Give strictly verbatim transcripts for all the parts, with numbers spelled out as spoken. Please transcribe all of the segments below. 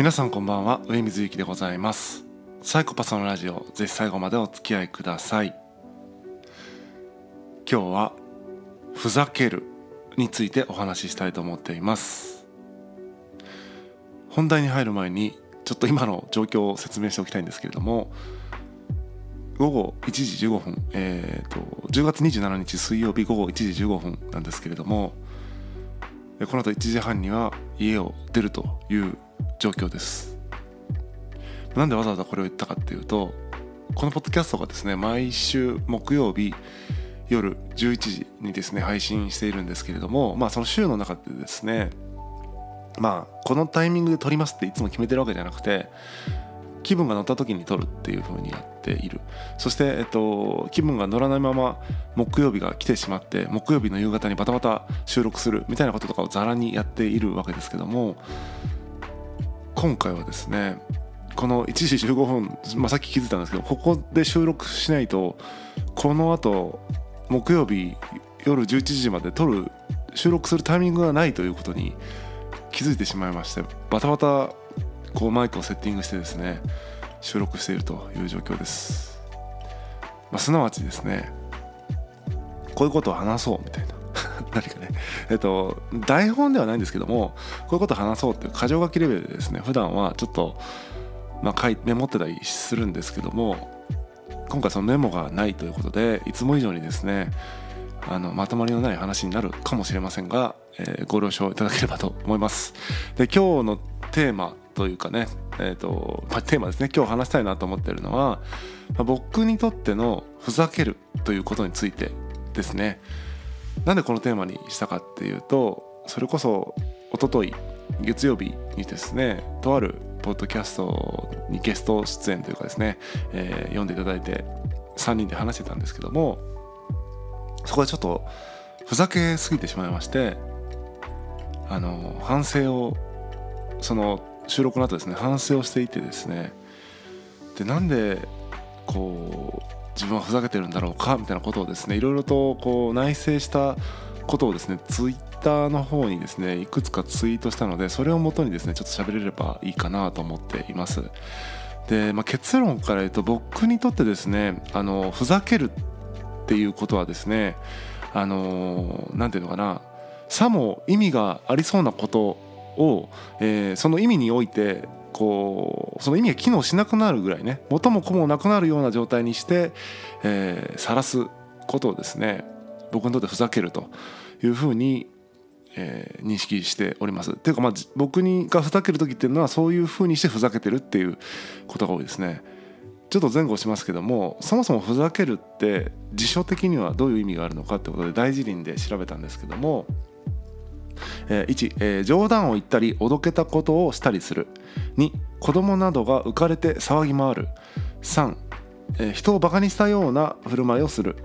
皆さんこんばんは、上水ゆきでございます。サイコパスのラジオ、ぜひ最後までお付き合いください。今日はふざけるについてお話ししたいと思っています。本題に入る前にちょっと今の状況を説明しておきたいんですけれども、午後いちじじゅうごふん、えー、とじゅうがつにじゅうしちにち水曜日午後いちじじゅうごふんなんですけれども、この後いちじはんには家を出るという状況です。なんでわざわざこれを言ったかっていうと、このポッドキャストがですね、毎週木曜日夜じゅういちじにですね配信しているんですけれども、まあその週の中でですね、まあこのタイミングで撮りますっていつも決めてるわけじゃなくて、気分が乗った時に撮るっていう風にやっている。そして、えっと、気分が乗らないまま木曜日が来てしまって、木曜日の夕方にバタバタ収録するみたいなこととかをざらにやっているわけですけども、今回はですね、このいちじじゅうごふん、まあ、さっき気づいたんですけど、ここで収録しないとこの後木曜日夜じゅういちじまで撮る収録するタイミングがないということに気づいてしまいまして、バタバタこうマイクをセッティングしてですね収録しているという状況です。まあ、すなわちですね、こういうことを話そうみたいな何かね、えっと台本ではないんですけども、こういうことを話そうっていう箇条書きレベルでですね、普段はちょっと、まあ、書いメモってたりするんですけども、今回そのメモがないということで、いつも以上にですね、あのまとまりのない話になるかもしれませんが、えー、ご了承いただければと思います。で、今日のテーマというかね、えーとまあ、テーマですね、今日話したいなと思っているのは、まあ、僕にとってのふざけるということについてですね。なんでこのテーマにしたかっていうと、それこそ一昨日月曜日にですね、とあるポッドキャストにゲスト出演というかですね、えー、読んでいただいてさんにんで話してたんですけども、そこでちょっとふざけすぎてしまいまして、あの反省をその収録の後ですね、反省をしていてですね、でなんでこう自分はふざけてるんだろうかみたいなことをですね、いろいろとこう内省したことをですね、ツイッターの方にですねいくつかツイートしたので、それを元にですねちょっと喋れればいいかなと思っています。で、まあ、結論から言うと、僕にとってですね、あのふざけるっていうことはですね、あのなんていうのかな、さも意味がありそうなことを、えー、その意味においてこうその意味が機能しなくなるぐらいね、元も子もなくなるような状態にしてさらすことをですね、僕にとってふざけるというふうに、えー、認識しております。っていうか、まあ、僕がふざける時っていうのはそういうふうにしてふざけてるっていうことが多いですね。ちょっと前後しますけども、そもそもふざけるって辞書的にはどういう意味があるのかってことで大辞林で調べたんですけども、えー、いち、えー、冗談を言ったりおどけたことをしたりする。に、子供などが浮かれて騒ぎ回る。さん、えー、人をバカにしたような振る舞いをする。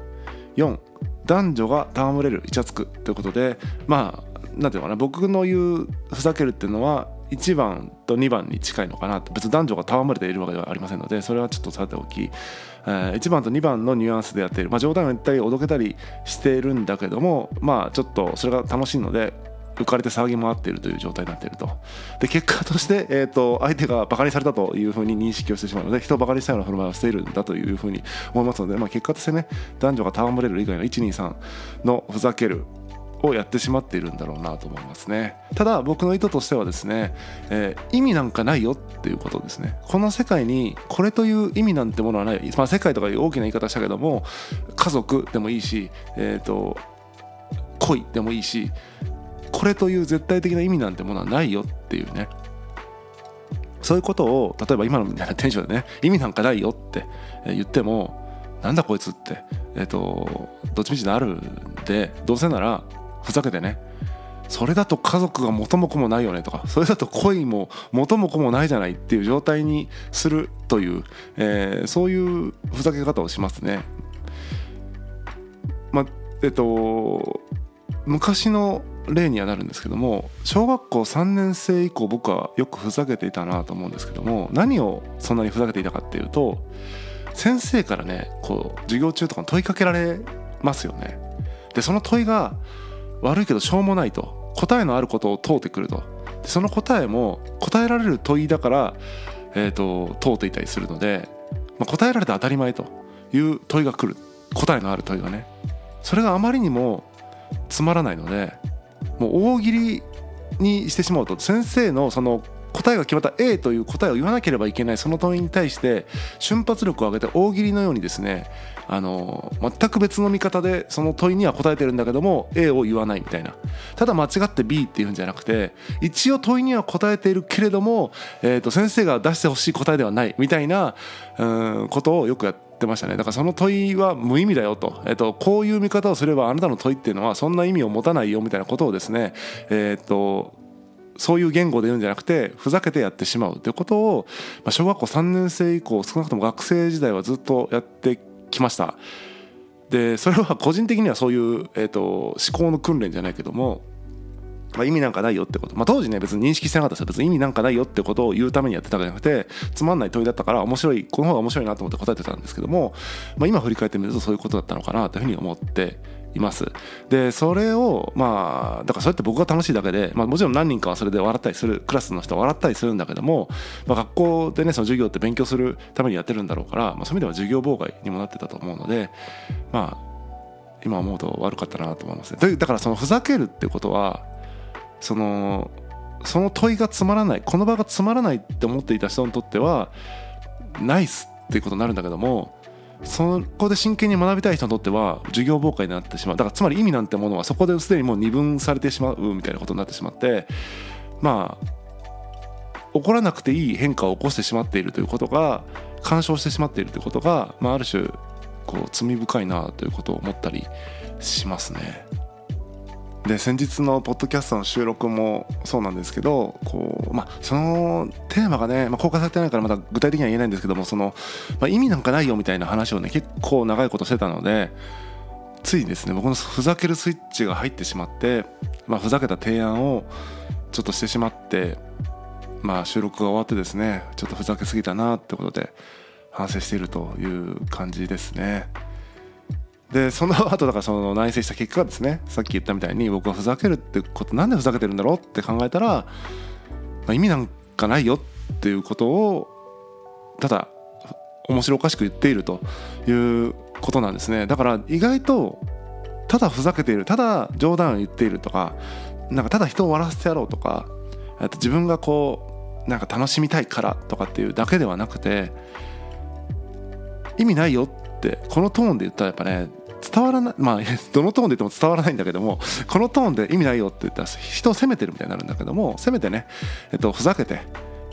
よん、男女が戯れる、イチャつくということで、まあなんていうのかな、僕の言うふざけるっていうのはいちばんとにばんに近いのかなと。別に男女が戯れているわけではありませんので、それはちょっとさておき、えー、いちばんとにばんのニュアンスでやっている、まあ、冗談を言ったりおどけたりしているんだけども、まあちょっとそれが楽しいので浮かれて騒ぎ回っているという状態になっていると。で、結果として、えー、と相手がバカにされたというふうに認識をしてしまうので、人をバカにしたような振る舞いをしているんだというふうに思いますので、まあ、結果としてね、男女が戯れる以外の いちにさん のふざけるをやってしまっているんだろうなと思いますね。ただ僕の意図としてはですね、えー、意味なんかないよっていうことですね。この世界にこれという意味なんてものはない、まあ、世界とかいう大きな言い方したけども、家族でもいいし、えー、と恋でもいいし、これという絶対的な意味なんてものはないよっていうね、そういうことを例えば今のみたいなテンションでね、意味なんかないよって言っても、なんだこいつって、えーと、どっちみちなるんで、どうせならふざけてね、それだと家族が元も子もないよねとか、それだと恋も元も子もないじゃないっていう状態にするという、えー、そういうふざけ方をしますね。まあえっと昔の例にはなるんですけども、小学校さんねん生以降僕はよくふざけていたなと思うんですけども、何をそんなにふざけていたかっていうと、先生からねこう授業中とかに問いかけられますよね。でその問いが悪いけどしょうもないと、答えのあることを問うてくると、その答えも答えられる問いだから、えー、と通っていたりするので、まあ、答えられて当たり前という問いが来る、答えのある問いがね、それがあまりにもつまらないので、もう大喜利にしてしまうと、先生のその答えが決まった A という答えを言わなければいけないその問いに対して瞬発力を上げて大喜利のようにですね、あの全く別の見方でその問いには答えてるんだけども A を言わないみたいな、ただ間違って B っていうんじゃなくて、一応問いには答えているけれども、えーと先生が出してほしい答えではないみたいなうーんことをよくやってってましたね。だからその問いは無意味だよと、えっと、こういう見方をすればあなたの問いっていうのはそんな意味を持たないよみたいなことをですね、えー、っとそういう言語で言うんじゃなくてふざけてやってしまうということを、まあ、小学校さんねん生以降少なくとも学生時代はずっとやってきました。でそれは個人的にはそういう、えー、っと思考の訓練じゃないけども、まあ、意味なんかないよってこと、まあ、当時ね別に認識してなかったですよ。別に意味なんかないよってことを言うためにやってたわけじゃなくて、つまんない問いだったから面白い、この方が面白いなと思って答えてたんですけども、まあ、今振り返ってみるとそういうことだったのかなというふうに思っています。でそれをまあだからそうやって僕が楽しいだけで、まあ、もちろん何人かはそれで笑ったりする、クラスの人は笑ったりするんだけども、まあ、学校でねその授業って勉強するためにやってるんだろうから、まあ、そういう意味では授業妨害にもなってたと思うので、まあ今思うと悪かったなと思いますね。というだからそのふざけるってことはそのその問いがつまらない、この場がつまらないって思っていた人にとってはナイスっていうことになるんだけども、そこで真剣に学びたい人にとっては授業妨害になってしまう。だからつまり意味なんてものはそこですでにもう二分されてしまうみたいなことになってしまって、まあ起こらなくていい変化を起こしてしまっているということが、干渉してしまっているということが、まあ、ある種こう罪深いなということを思ったりしますね。で先日のポッドキャストの収録もそうなんですけど、こう、まあ、そのテーマがね、まあ、公開されてないからまだ具体的には言えないんですけども、その、まあ、意味なんかないよみたいな話をね結構長いことしてたので、ついですね僕のふざけるスイッチが入ってしまって、まあ、ふざけた提案をちょっとしてしまって、まあ、収録が終わってですねちょっとふざけすぎたなってことで反省しているという感じですね。でその後だからその内省した結果ですね、さっき言ったみたいに僕はふざけるってこと、なんでふざけてるんだろうって考えたら、まあ、意味なんかないよっていうことをただ面白おかしく言っているということなんですね。だから意外とただふざけている、ただ冗談を言っているとか、なんかただ人を笑わせてやろうとか、あと自分がこうなんか楽しみたいからとかっていうだけではなくて、意味ないよってこのトーンで言ったらやっぱね伝わらない、まあどのトーンで言っても伝わらないんだけども、このトーンで意味ないよって言ったら人を責めてるみたいになるんだけども、せめてね、えっと、ふざけて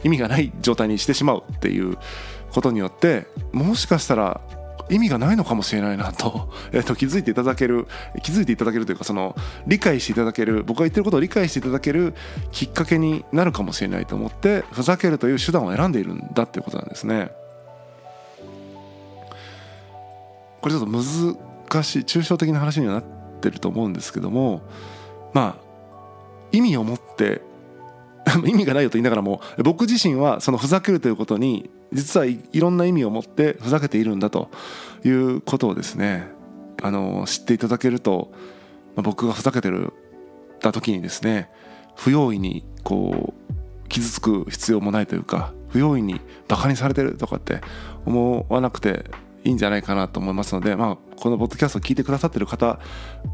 意味がない状態にしてしまうっていうことによって、もしかしたら意味がないのかもしれないなと、えっと、気づいていただける気づいていただけるというか、その理解していただける、僕が言ってることを理解していただけるきっかけになるかもしれないと思って、ふざけるという手段を選んでいるんだっていうことなんですね。これちょっと難しい抽象的な話にはなってると思うんですけども、まあ意味を持って意味がないよと言いながらも、僕自身はそのふざけるということに実はいろんな意味を持ってふざけているんだということをですね、あの知っていただけると、僕がふざけてるた時にですね、不用意にこう傷つく必要もないというか、不用意にバカにされてるとかって思わなくていいんじゃないかなと思いますので、まあ、このポッドキャストを聞いてくださっている方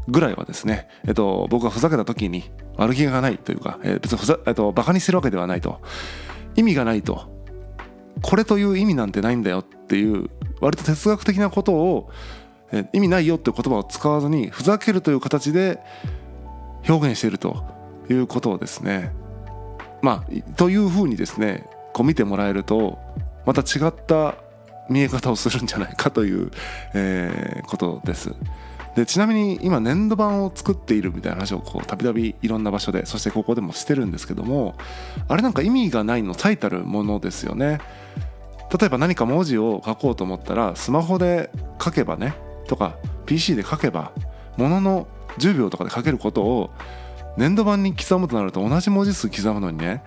ぐらいはですね、えっと、僕がふざけた時に悪気がないというか、えー、別にふざ、えっと、バカにしてるわけではないと、意味がないと、これという意味なんてないんだよっていう割と哲学的なことを、えー、意味ないよっていう言葉を使わずにふざけるという形で表現しているということをですね、まあというふうにですねこう見てもらえると、また違った見え方をするんじゃないかという、えー、ことです。でちなみに今粘土板を作っているみたいな話をこうたびたびいろんな場所で、そしてここでもしてるんですけども、あれなんか意味がないの最たるものですよね。例えば何か文字を書こうと思ったらスマホで書けばねとか ピーシー で書けばもののじゅうびょうとかで書けることを粘土板に刻むとなると、同じ文字数刻むのにね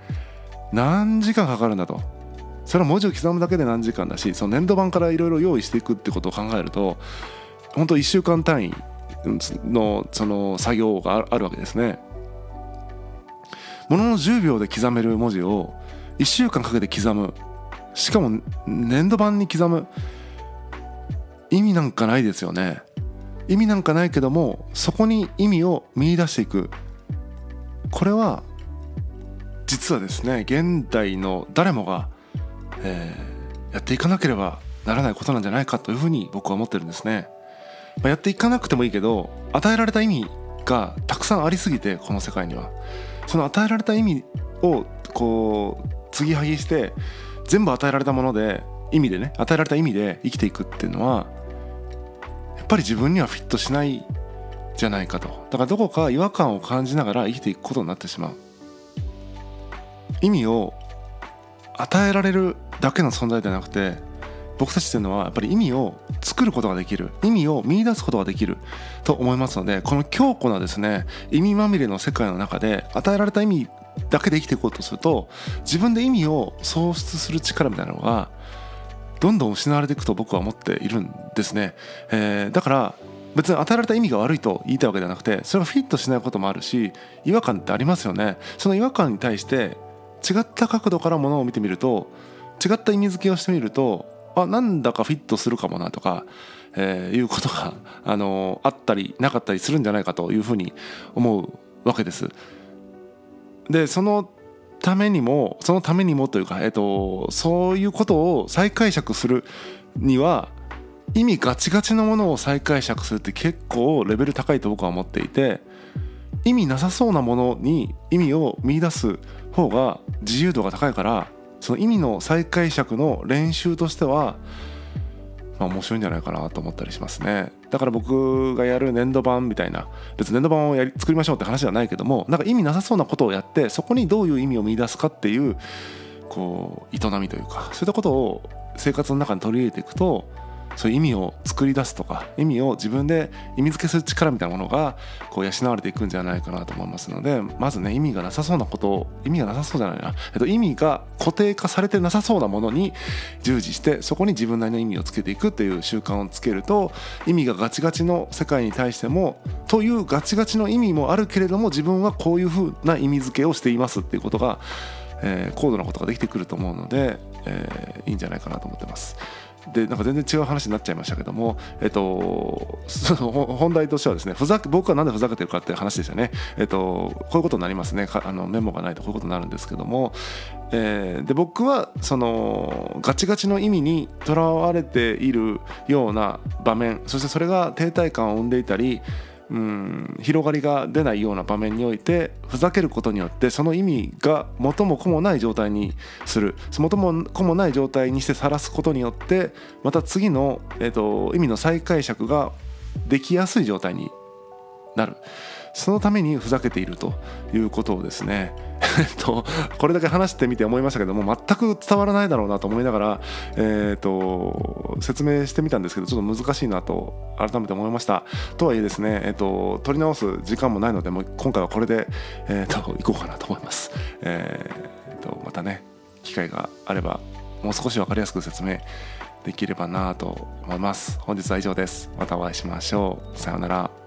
何時間かかるんだと。それは文字を刻むだけで何時間だし、その粘土板からいろいろ用意していくってことを考えると、本当いっしゅうかん単位 の, その作業があるわけですね。もののじゅうびょうで刻める文字をいっしゅうかんかけて刻む、しかも粘土板に刻む、意味なんかないですよね。意味なんかないけども、そこに意味を見出していく、これは実はですね、現代の誰もが、えー、やっていかなければならないことなんじゃないかというふうに僕は思ってるんですね。まあ、やっていかなくてもいいけど、与えられた意味がたくさんありすぎて、この世界にはその与えられた意味をこう継ぎはぎして、全部与えられたもので意味でね、与えられた意味で生きていくっていうのはやっぱり自分にはフィットしないじゃないかと。だからどこか違和感を感じながら生きていくことになってしまう。意味を与えられるだけの存在ではなくて、僕たちというのはやっぱり意味を作ることができる、意味を見出すことができると思いますので、この強固なですね、意味まみれの世界の中で与えられた意味だけで生きていこうとすると、自分で意味を創出する力みたいなのがどんどん失われていくと僕は思っているんですね。えー、だから別に与えられた意味が悪いと言いたいわけではなくて、それがフィットしないこともあるし、違和感ってありますよね。その違和感に対して違った角度からものを見てみると、違った意味付けをしてみると、あ、なんだかフィットするかもなとか、えー、いうことが、あのー、あったりなかったりするんじゃないかというふうに思うわけです。で、そのためにもそのためにもというか、えーと、そういうことを再解釈するには、意味ガチガチのものを再解釈するって結構レベル高いと僕は思っていて、意味なさそうなものに意味を見出す方が自由度が高いから、その意味の再解釈の練習としては、まあ、面白いんじゃないかなと思ったりしますね。だから僕がやる粘土板みたいな、別に粘土板をやり作りましょうって話じゃないけども、なんか意味なさそうなことをやって、そこにどういう意味を見出すかっていうこう営みというか、そういったことを生活の中に取り入れていくと、そういう意味を作り出すとか、意味を自分で意味付けする力みたいなものがこう養われていくんじゃないかなと思いますので、まずね、意味がなさそうなことを、意味がなさそうじゃないな、えっと、意味が固定化されてなさそうなものに従事して、そこに自分なりの意味をつけていくという習慣をつけると、意味がガチガチの世界に対しても、というガチガチの意味もあるけれども、自分はこういうふうな意味付けをしていますっていうことが、えー、高度なことができてくると思うので、えー、いいんじゃないかなと思ってます。で、なんか全然違う話になっちゃいましたけども、えっと、その本題としてはですね、ふざけ僕はなんでふざけてるかっていう話でしたね。えっと、こういうことになりますね。あのメモがないとこういうことになるんですけども、えー、で僕はそのガチガチの意味にとらわれているような場面、そしてそれが停滞感を生んでいたり、うん、広がりが出ないような場面において、ふざけることによってその意味が元も子もない状態にする、元も子もない状態にしてさらすことによって、また次の、えーと、意味の再解釈ができやすい状態になる。そのためにふざけているということをですねとこれだけ話してみて思いましたけども、全く伝わらないだろうなと思いながら、えー、と説明してみたんですけど、ちょっと難しいなと改めて思いました。とはいえですね、えー、と取り直す時間もないので、もう今回はこれで、えー、といこうかなと思います。えー、とまたね、機会があればもう少し分かりやすく説明できればなと思います。本日は以上です。またお会いしましょう。さようなら。